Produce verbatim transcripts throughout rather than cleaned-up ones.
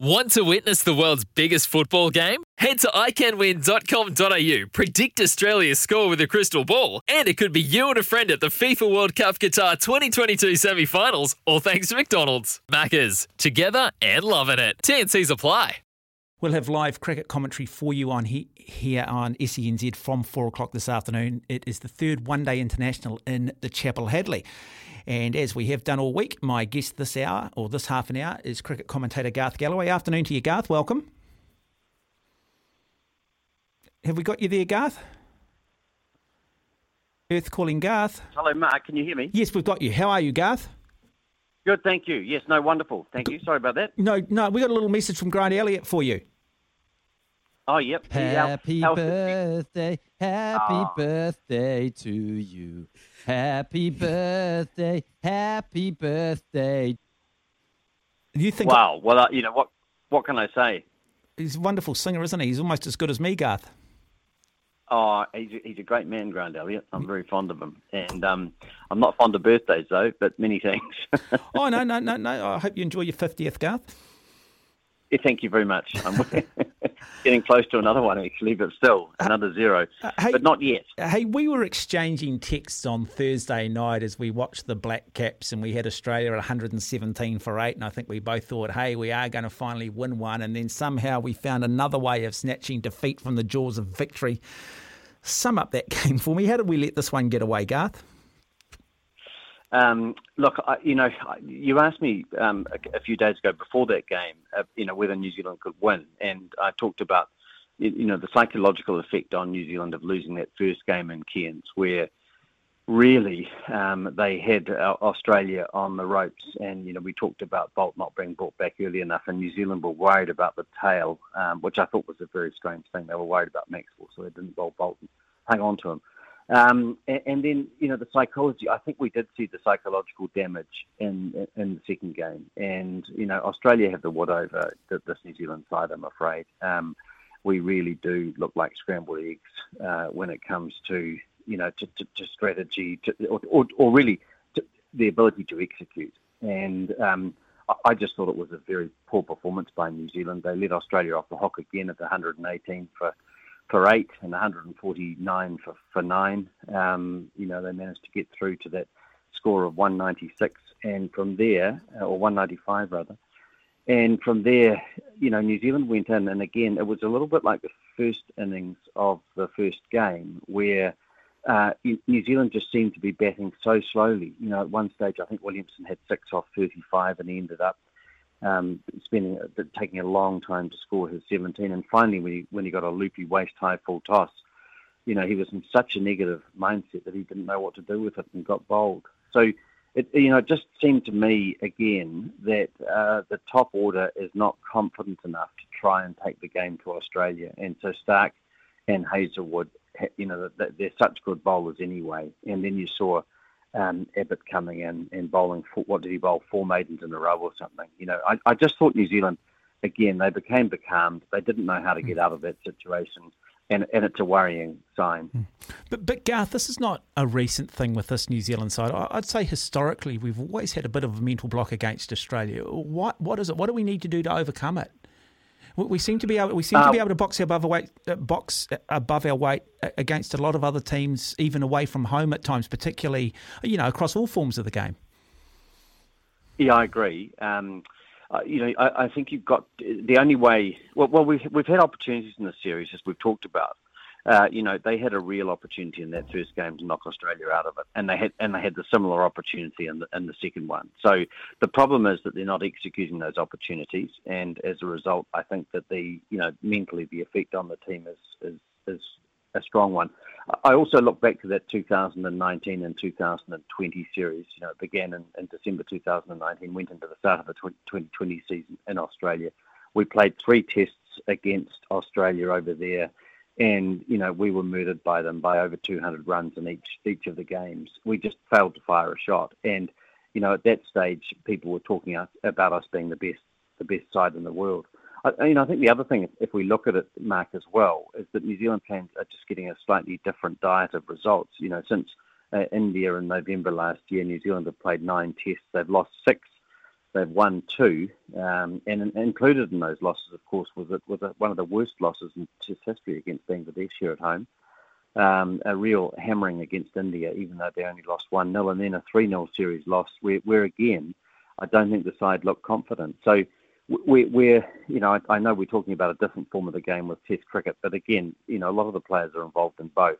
Want to witness the world's biggest football game? Head to i can win dot com dot a u, predict Australia's score with a crystal ball, and it could be you and a friend at the FIFA World Cup Qatar twenty twenty-two semi-finals, all thanks to McDonald's. Maccas, together and loving it. T and Cs apply. We'll have live cricket commentary for you on he- here on S E N Z from four o'clock this afternoon. It is the third one-day international in the Chappell-Hadlee. And as we have done all week, my guest this hour, or this half an hour, is cricket commentator Garth Galloway. Afternoon to you, Garth. Welcome. Have we got you there, Garth? Earth calling Garth. Hello, Mark. Can you hear me? Yes, we've got you. How are you, Garth? Good, thank you. Yes, no, wonderful. Thank you. Sorry about that. No, no, we got a little message from Grant Elliott for you. Oh, yep. Happy How- birthday. Happy oh. birthday to you. Happy birthday. Happy birthday. You think? Wow. I- well, uh, you know, what What can I say? He's a wonderful singer, isn't he? He's almost as good as me, Garth. Oh, he's a, he's a great man, Grant Elliott. I'm very fond of him. And um, I'm not fond of birthdays, though, but many thanks. oh, no, no, no, no. I hope you enjoy your fiftieth, Garth. Yeah, thank you very much. I'm getting close to another one, actually, but still, another zero. Uh, hey, but not yet. Hey, we were exchanging texts on Thursday night as we watched the Black Caps, and we had Australia at one hundred seventeen for eight, and I think we both thought, hey, we are going to finally win one, and then somehow we found another way of snatching defeat from the jaws of victory. Sum up that game for me. How did we let this one get away, Garth? Um, look, I, you know, you asked me um, a, a few days ago before that game, uh, you know, whether New Zealand could win. And I talked about, you know, the psychological effect on New Zealand of losing that first game in Cairns, where really um, they had uh, Australia on the ropes. And, you know, we talked about Bolt not being brought back early enough, and New Zealand were worried about the tail, um, which I thought was a very strange thing. They were worried about Maxwell, so they didn't bowl Bolt and hang on to him. Um, and, and then, you know, the psychology, I think we did see the psychological damage in in the second game. And, you know, Australia have the what over this New Zealand side, I'm afraid. Um, we really do look like scrambled eggs uh, when it comes to, you know, to, to, to strategy to, or, or, or really to the ability to execute. And um, I just thought it was a very poor performance by New Zealand. They let Australia off the hook again at the one hundred eighteen for... for eight and one hundred forty-nine for, for nine. Um, you know, they managed to get through to that score of one ninety-six, and from there, or one ninety-five rather, and from there, you know, New Zealand went in, and again, it was a little bit like the first innings of the first game, where uh, New Zealand just seemed to be batting so slowly. You know, at one stage, I think Williamson had six off thirty-five, and he ended up Um, spending taking a long time to score his seventeen, and finally when he, when he got a loopy waist-high full toss, you know, he was in such a negative mindset that he didn't know what to do with it and got bowled. So, it, you know, it just seemed to me again that uh, the top order is not confident enough to try and take the game to Australia, and so Stark and Hazelwood, you know, they're such good bowlers anyway. And then you saw Um, Abbott coming in and bowling, for, what did he bowl, four maidens in a row or something. You know, I, I just thought New Zealand, again, they became becalmed. They didn't know how to get out of that situation, and, and it's a worrying sign. But, but Garth, this is not a recent thing with this New Zealand side. I, I'd say historically we've always had a bit of a mental block against Australia. What What is it? What do we need to do to overcome it? We, we seem to be able, we seem uh, to be able to box above our weight, uh, box above our weight against a lot of other teams, even away from home at times, particularly, you know, across all forms of the game. Yeah, I agree. Um, uh, you know, I, I think you've got the only way. Well, well, we've we've had opportunities in this series, as we've talked about. Uh, you know, they had a real opportunity in that first game to knock Australia out of it, and they had and they had the similar opportunity in the, in the second one. So the problem is that they're not executing those opportunities, and as a result, I think that the you know mentally the effect on the team is is, is a strong one. I also look back to that two thousand nineteen and two thousand twenty series. You know, it began in, in December two thousand nineteen, went into the start of the twenty twenty season in Australia, we played three tests against Australia over there, and, you know, we were murdered by them by over two hundred runs in each each of the games. We just failed to fire a shot. And, you know, at that stage, people were talking about us being the best the best side in the world. I, you know, I think the other thing, if we look at it, Mark, as well, is that New Zealand fans are just getting a slightly different diet of results. You know, since uh, India in November last year, New Zealand have played nine tests. They've lost six. They've won two, um, and, and included in those losses, of course, was it was a, one of the worst losses in Test history against Bangladesh here at home. Um, a real hammering against India, even though they only lost one nil, and then a three nil series loss, where, where again, I don't think the side looked confident. So we, we're, you know, I, I know we're talking about a different form of the game with Test cricket, but again, you know, a lot of the players are involved in both,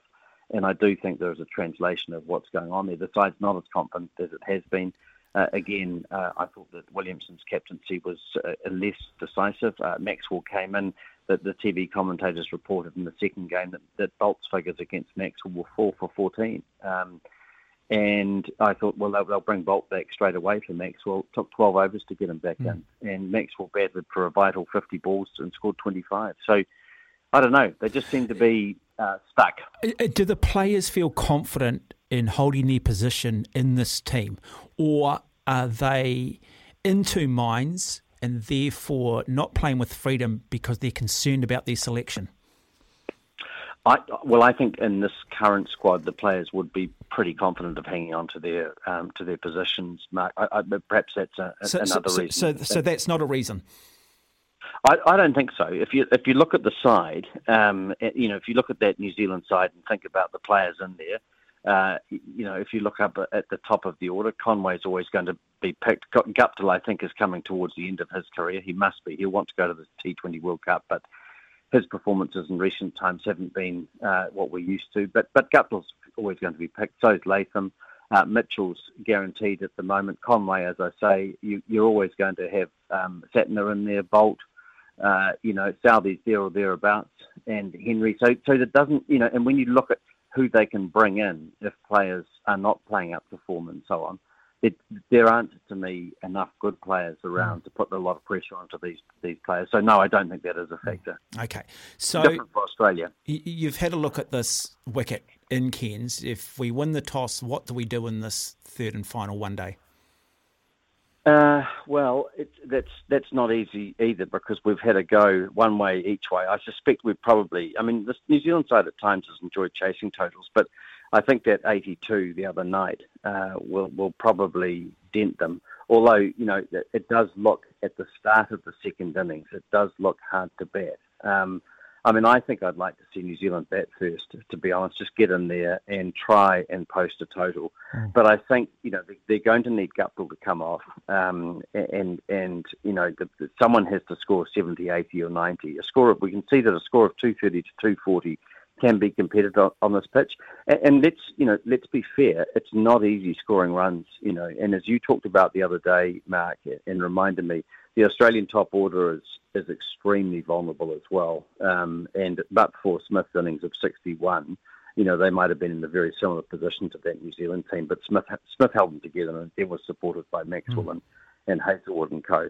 and I do think there is a translation of what's going on there. The side's not as confident as it has been. Uh, again, uh, I thought that Williamson's captaincy was uh, less decisive. Uh, Maxwell came in. That the T V commentators reported in the second game that, that Bolt's figures against Maxwell were four for fourteen. Um, and I thought, well, they'll, they'll bring Bolt back straight away for Maxwell. It took twelve overs to get him back mm. in. And Maxwell batted for a vital fifty balls and scored twenty-five. So, I don't know. They just seem to be uh, stuck. Do the players feel confident in holding their position in this team, or are they in two minds and therefore not playing with freedom because they're concerned about their selection? I, well, I think in this current squad, the players would be pretty confident of hanging on to their um, to their positions, Mark. I, I, perhaps that's a, so, another so, reason. So, so that's not a reason. I, I don't think so. If you if you look at the side, um, you know, if you look at that New Zealand side and think about the players in there, uh, you know, if you look up at the top of the order, Conway's always going to be picked. Guptill, I think, is coming towards the end of his career. He must be. He'll want to go to the T twenty World Cup, but his performances in recent times haven't been uh, what we're used to. But but Guptill's always going to be picked. So is Latham. Uh, Mitchell's guaranteed at the moment. Conway, as I say, you, you're always going to have um, Satner in there, Bolt, Uh, you know, Southey's there or thereabouts, and Henry. So, so that doesn't, you know, and when you look at who they can bring in if players are not playing up to form and so on, it, there aren't, to me, enough good players around to put a lot of pressure onto these these players. So, no, I don't think that is a factor. Okay. So, different for Australia. You've had a look at this wicket in Cairns. If we win the toss, what do we do in this third and final one day? Uh, well, it, that's that's not easy either, because we've had a go one way each way. I suspect we've probably, I mean, this New Zealand side at times has enjoyed chasing totals, but I think that eighty-two the other night uh, will will probably dent them. Although, you know, it, it does look at the start of the second innings, it does look hard to bat. Um, I mean, I think I'd like to see New Zealand bat first, to be honest. Just get in there and try and post a total. Mm. But I think, you know, they're going to need Guptill to come off. Um, and, and you know, the, the, someone has to score seventy, eighty or ninety. A score of, we can see that a score of two thirty to two forty can be competitive on, on this pitch. And, and let's, you know, let's be fair. It's not easy scoring runs, you know. And as you talked about the other day, Mark, and reminded me, the Australian top order is is extremely vulnerable as well. Um, and but for Smith's innings of sixty-one, you know, they might have been in a very similar position to that New Zealand team. But Smith Smith held them together, and it was supported by Maxwell mm. and, and Hazelwood and co.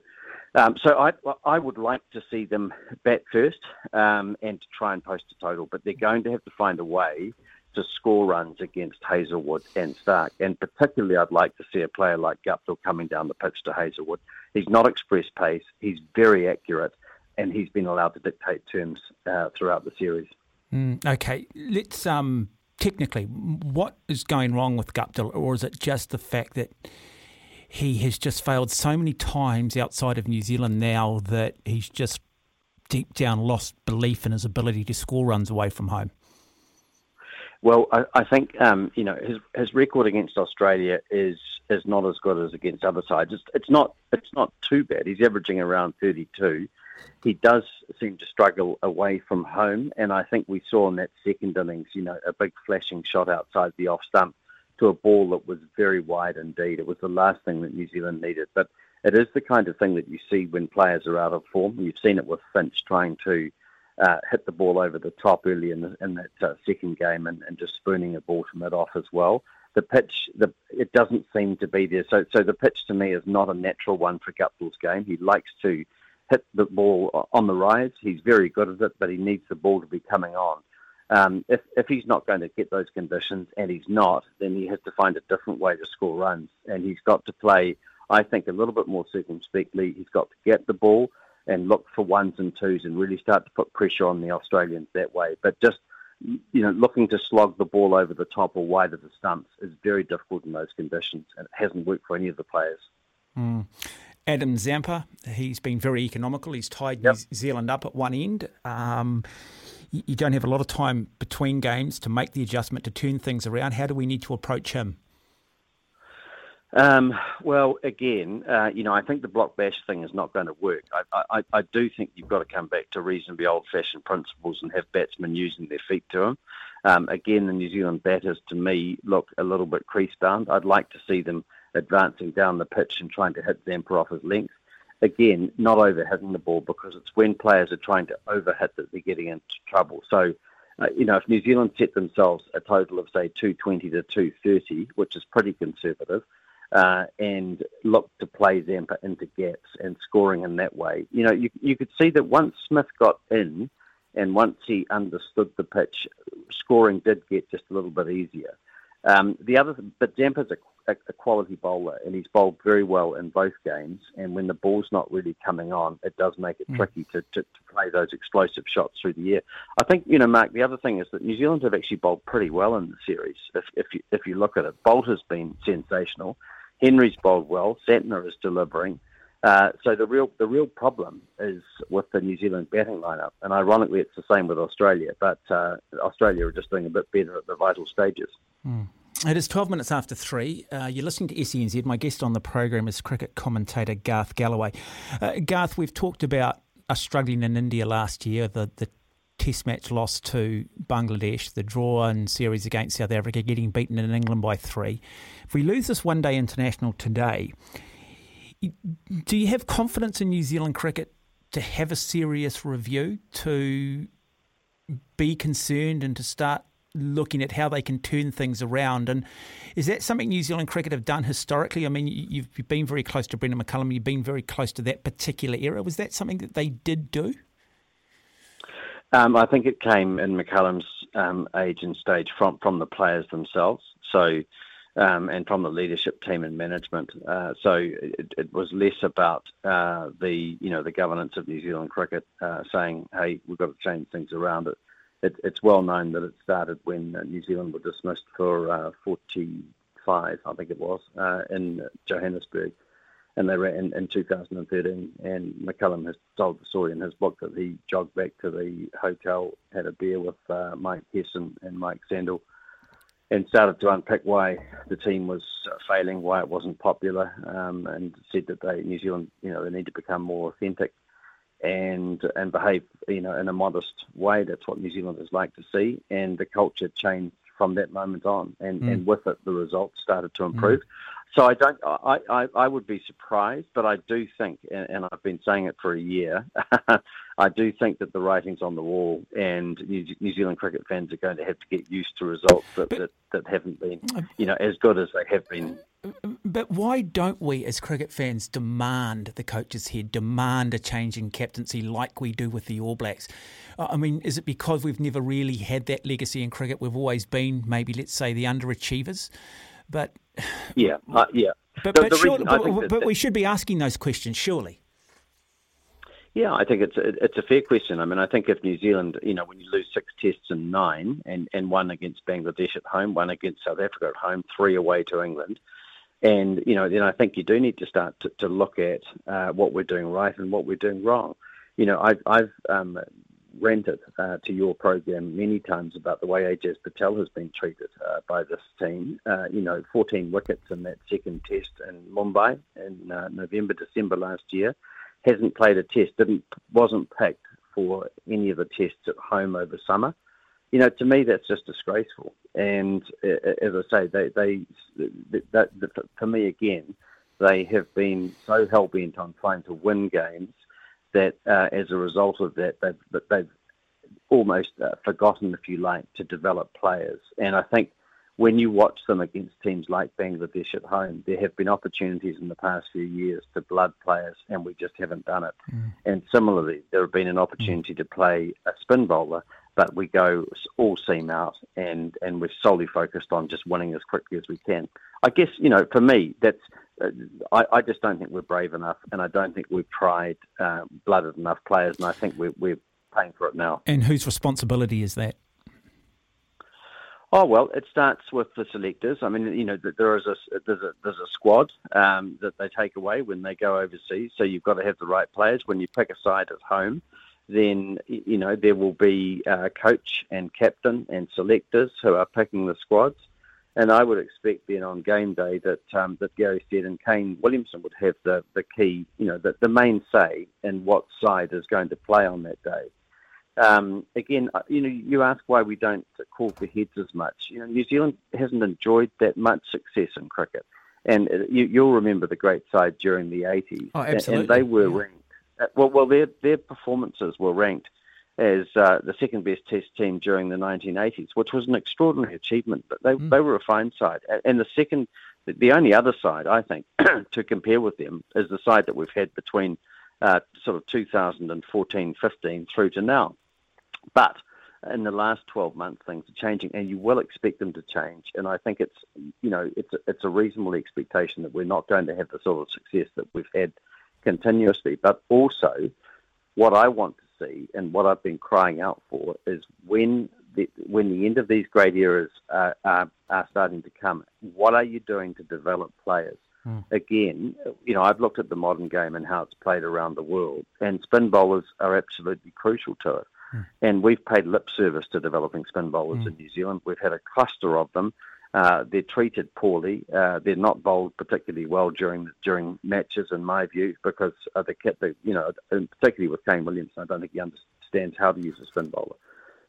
Um, so I I would like to see them bat first um, and to try and post a total. But they're going to have to find a way to score runs against Hazelwood and Stark. And particularly, I'd like to see a player like Guptill coming down the pitch to Hazelwood. He's not express pace, he's very accurate, and he's been allowed to dictate terms uh, throughout the series. Mm, okay, let's, um, technically, what is going wrong with Guptill, or is it just the fact that he has just failed so many times outside of New Zealand now that he's just deep down lost belief in his ability to score runs away from home? Well, I, I think um, you know his his record against Australia is is not as good as against other sides. It's, it's not it's not too bad. He's averaging around thirty-two. He does seem to struggle away from home, and I think we saw in that second innings, you know, a big flashing shot outside the off stump to a ball that was very wide indeed. It was the last thing that New Zealand needed, but it is the kind of thing that you see when players are out of form. You've seen it with Finch trying to Uh, hit the ball over the top early in, the, in that uh, second game, and, and just spooning a ball to mid-off as well. The pitch, the, it doesn't seem to be there. So so the pitch to me is not a natural one for Guptill's game. He likes to hit the ball on the rise. He's very good at it, but he needs the ball to be coming on. Um, if, if he's not going to get those conditions, and he's not, then he has to find a different way to score runs. And he's got to play, I think, a little bit more circumspectly. He's got to get the ball and look for ones and twos and really start to put pressure on the Australians that way. But just, you know, looking to slog the ball over the top or wide of the stumps is very difficult in those conditions, and it hasn't worked for any of the players. Mm. Adam Zampa, he's been very economical. He's tied yep. New Zealand up at one end. Um, you don't have a lot of time between games to make the adjustment to turn things around. How do we need to approach him? Um, well, again, uh, you know, I think the block bash thing is not going to work. I, I, I do think you've got to come back to reasonably old-fashioned principles and have batsmen using their feet to them. Um, again, the New Zealand batters, to me, look a little bit crease-bound. I'd like to see them advancing down the pitch and trying to hit Zampa off his length. Again, not over-hitting the ball, because it's when players are trying to over-hit that they're getting into trouble. So, uh, you know, if New Zealand set themselves a total of, say, two twenty to two thirty, which is pretty conservative, Uh, and look to play Zampa into gaps and scoring in that way. You know, you you could see that once Smith got in and once he understood the pitch, scoring did get just a little bit easier. Um, the other, but Zampa's a, a, a quality bowler, and he's bowled very well in both games, and when the ball's not really coming on, it does make it mm. tricky to, to, to play those explosive shots through the air. I think, you know, Mark, the other thing is that New Zealand have actually bowled pretty well in the series, if, if, you, if you look at it. Bolt has been sensational. Henry's bowled well. Satner is delivering. Uh, so the real the real problem is with the New Zealand batting lineup, and ironically, it's the same with Australia. But uh, Australia are just doing a bit better at the vital stages. Mm. It is twelve minutes after three. Uh, you're listening to S E N Z. My guest on the program is cricket commentator Garth Galloway. Uh, Garth, we've talked about us struggling in India last year. The the Test match loss to Bangladesh, the draw in series against South Africa, getting beaten in England by three. If we lose this one-day international today, do you have confidence in New Zealand cricket to have a serious review, to be concerned and to start looking at how they can turn things around? And is that something New Zealand cricket have done historically? I mean, you've been very close to Brendan McCullum, you've been very close to that particular era. Was that something that they did do? Um, I think it came in McCullum's um, age and stage from, from the players themselves, so um, and from the leadership team and management. Uh, so it, it was less about uh, the you know the governance of New Zealand cricket uh, saying, hey, we've got to change things around. It, it it's well known that it started when New Zealand were dismissed for uh, forty-five, I think it was, uh, in Johannesburg. And they ran in, in two thousand thirteen, and McCullum has told the story in his book that he jogged back to the hotel, had a beer with uh, Mike Hesson and Mike Sandel, and started to unpack why the team was failing, why it wasn't popular, um, and said that they, New Zealand, you know, they need to become more authentic and and behave, you know, in a modest way. That's what New Zealanders like to see, and the culture changed from that moment on, and, mm. and with it, the results started to improve. Mm. So I don't. I, I, I would be surprised, but I do think, and, and I've been saying it for a year, I do think that the writing's on the wall, and New, New Zealand cricket fans are going to have to get used to results that, but, that, that haven't been, you know, as good as they have been. But why don't we, as cricket fans, demand the coach's head, demand a change in captaincy like we do with the All Blacks? I mean, is it because we've never really had that legacy in cricket? We've always been, maybe let's say, the underachievers, but. Yeah, uh, yeah. But, the, but, the surely, but, but that, we should be asking those questions, surely. Yeah, I think it's a, it's a fair question. I mean, I think if New Zealand, you know, when you lose six tests in nine, and, and one against Bangladesh at home, one against South Africa at home, three away to England, and, you know, then I think you do need to start to, to look at uh, what we're doing right and what we're doing wrong. You know, I've, I've um, ranted uh, to your program many times about the way Ajaz Patel has been treated uh, by this team. Uh, you know, fourteen wickets in that second test in Mumbai in uh, November, December last year. Hasn't played a test, didn't, wasn't picked for any of the tests at home over summer. You know, to me, that's just disgraceful. And uh, as I say, they, they, they that, that, for me, again, they have been so hell-bent on trying to win games that uh, as a result of that, they've, they've almost uh, forgotten, if you like, to develop players. And I think when you watch them against teams like Bangladesh at home, there have been opportunities in the past few years to blood players, and we just haven't done it. Mm. And similarly, there have been an opportunity to play a spin bowler, but we go all seam out, and, and we're solely focused on just winning as quickly as we can. I guess, you know, for me, that's uh, I, I just don't think we're brave enough, and I don't think we've tried uh, blooded enough players, and I think we're, we're paying for it now. And whose responsibility is that? Oh, well, it starts with the selectors. I mean, you know, there is a, there's a, there's a squad um, that they take away when they go overseas, so you've got to have the right players. When you pick a side at home, then, you know, there will be a coach and captain and selectors who are picking the squads. And I would expect then on game day that um, that Gary Stead and Kane Williamson would have the, the key, you know, the, the main say in what side is going to play on that day. Um, again, you know, you ask why we don't call for heads as much. You know, New Zealand hasn't enjoyed that much success in cricket, and you, you'll remember the great side during the eighties. Oh, absolutely. And, and they were yeah. ranked. Well, well, their their performances were ranked as uh, the second best Test team during the nineteen eighties, which was an extraordinary achievement. But they mm. they were a fine side, and the second, the only other side I think to compare with them is the side that we've had between uh, sort of two thousand fourteen fifteen through to now. But in the last twelve months, things are changing, and you will expect them to change. And I think it's, you know, it's it's a reasonable expectation that we're not going to have the sort of success that we've had continuously. But also, what I want to see and what I've been crying out for is when the when the end of these great eras are, are, are starting to come, what are you doing to develop players? Mm. Again, you know, I've looked at the modern game and how it's played around the world, and spin bowlers are absolutely crucial to it. And we've paid lip service to developing spin bowlers mm. in New Zealand. We've had a cluster of them. Uh, they're treated poorly. Uh, they're not bowled particularly well during during matches, in my view, because uh, the, the you know, and particularly with Kane Williamson, I don't think he understands how to use a spin bowler.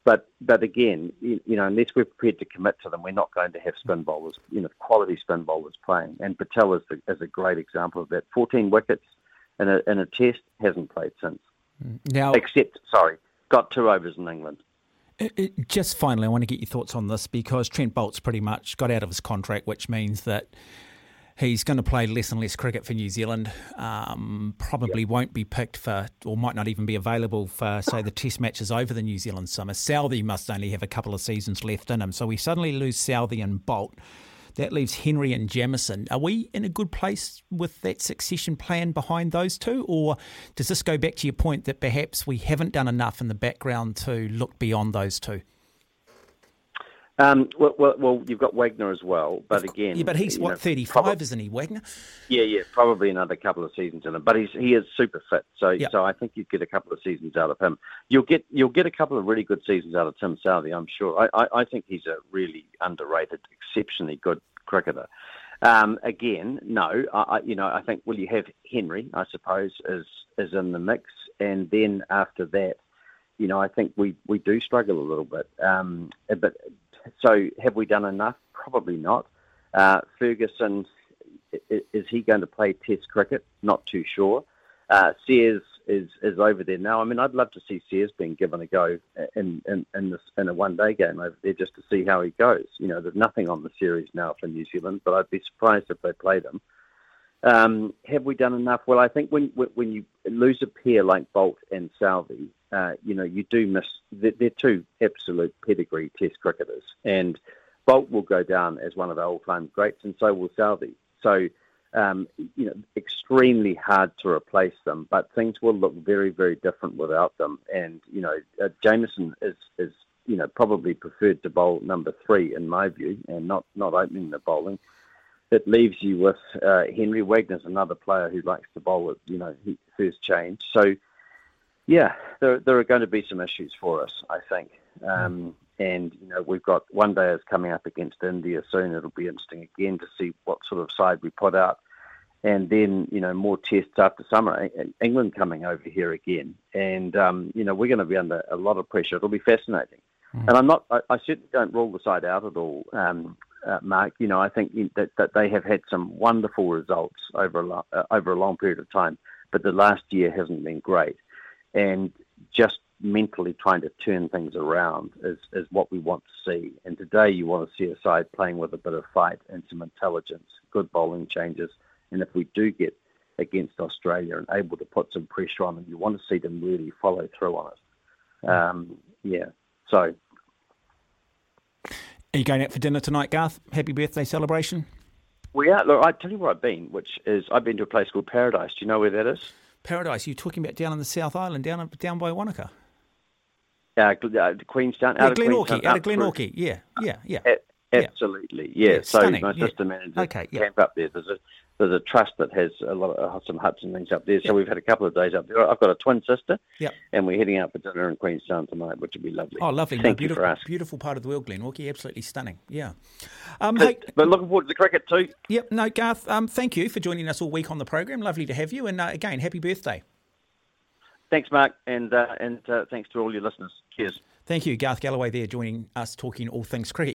But but again, you, you know, unless we're prepared to commit to them, we're not going to have spin bowlers, you know, quality spin bowlers playing. And Patel is, the, is a great example of that. fourteen wickets in a, in a test, hasn't played since. Now, except sorry. Got two overs in England. It, it, just finally, I want to get your thoughts on this, because Trent Bolt's pretty much got out of his contract, which means that he's going to play less and less cricket for New Zealand, um, probably yep. won't be picked for, or might not even be available for, say, the test matches over the New Zealand summer. Southey must only have a couple of seasons left in him, so we suddenly lose Southey and Bolt. That leaves Henry and Jamieson. Are we in a good place with that succession plan behind those two? Or does this go back to your point that perhaps we haven't done enough in the background to look beyond those two? Um, well, well, well, you've got Wagner as well, but again... Yeah, but he's, what, know, thirty-five, probably, isn't he, Wagner? Yeah, yeah, probably another couple of seasons in him. But he's, he is super fit, so yep. so I think you'd get a couple of seasons out of him. You'll get you'll get a couple of really good seasons out of Tim Southey, I'm sure. I, I, I think he's a really underrated, exceptionally good cricketer. Um, again, no, I, you know, I think, well, you have Henry, I suppose, is, is in the mix, and then after that, you know, I think we, we do struggle a little bit, um, but... So have we done enough? Probably not. Uh, Ferguson, is he going to play Test cricket? Not too sure. Uh, Sears is, is over there now. I mean, I'd love to see Sears being given a go in in, in, this, in a one-day game over there just to see how he goes. You know, there's nothing on the series now for New Zealand, but I'd be surprised if they played him. Um, have we done enough? Well, I think when when you lose a pair like Bolt and Southey, uh, you know, you do miss... They're, they're two absolute pedigree Test cricketers. And Bolt will go down as one of our all-time greats, and so will Southey. So, um, you know, extremely hard to replace them, but things will look very, very different without them. And, you know, uh, Jamieson is, is, you know, probably preferred to bowl number three, in my view, and not, not opening the bowling. It leaves you with uh, Henry. Wagner's another player who likes to bowl with, you know, first change. So, yeah, there there are going to be some issues for us, I think. Um, and, you know, we've got one day is coming up against India soon. It'll be interesting again to see what sort of side we put out. And then, you know, more tests after summer. England coming over here again. And, um, you know, we're going to be under a lot of pressure. It'll be fascinating. Mm. And I'm not, I, I certainly don't rule the side out at all. Um, Uh, Mark, you know, I think that, that they have had some wonderful results over a, lo- uh, over a long period of time, but the last year hasn't been great. And just mentally trying to turn things around is, is what we want to see. And today you want to see a side playing with a bit of fight and some intelligence, good bowling changes. And if we do get against Australia and able to put some pressure on them, you want to see them really follow through on it. Um, yeah. So. Are you going out for dinner tonight, Garth? Happy birthday celebration? We are. Look, I tell you where I've been, which is I've been to a place called Paradise. Do you know where that is? Paradise. You're talking about down on the South Island, down down by Wanaka. Yeah, uh, Queenstown. Yeah, out of Glenorchy, Queenstown, out of Glenorchy. Yeah, yeah, yeah. A- yeah. Absolutely. Yeah. yeah so stunning. My sister yeah. managed a okay, yeah. camp up there. There's a there's a trust that has a lot of some huts and things up there. So yeah. we've had a couple of days up there. I've got a twin sister. Yeah. And we're heading out for dinner in Queenstown tonight, which would be lovely. Oh, lovely. Thank no, you for asking. Beautiful part of the world, Glenorchy. Absolutely stunning. Yeah. Um, but, hey, but looking forward to the cricket too. Yep. No, Garth, um, thank you for joining us all week on the program. Lovely to have you. And uh, again, happy birthday. Thanks, Mark. And, uh, and uh, thanks to all your listeners. Cheers. Thank you. Garth Galloway there joining us talking all things cricket.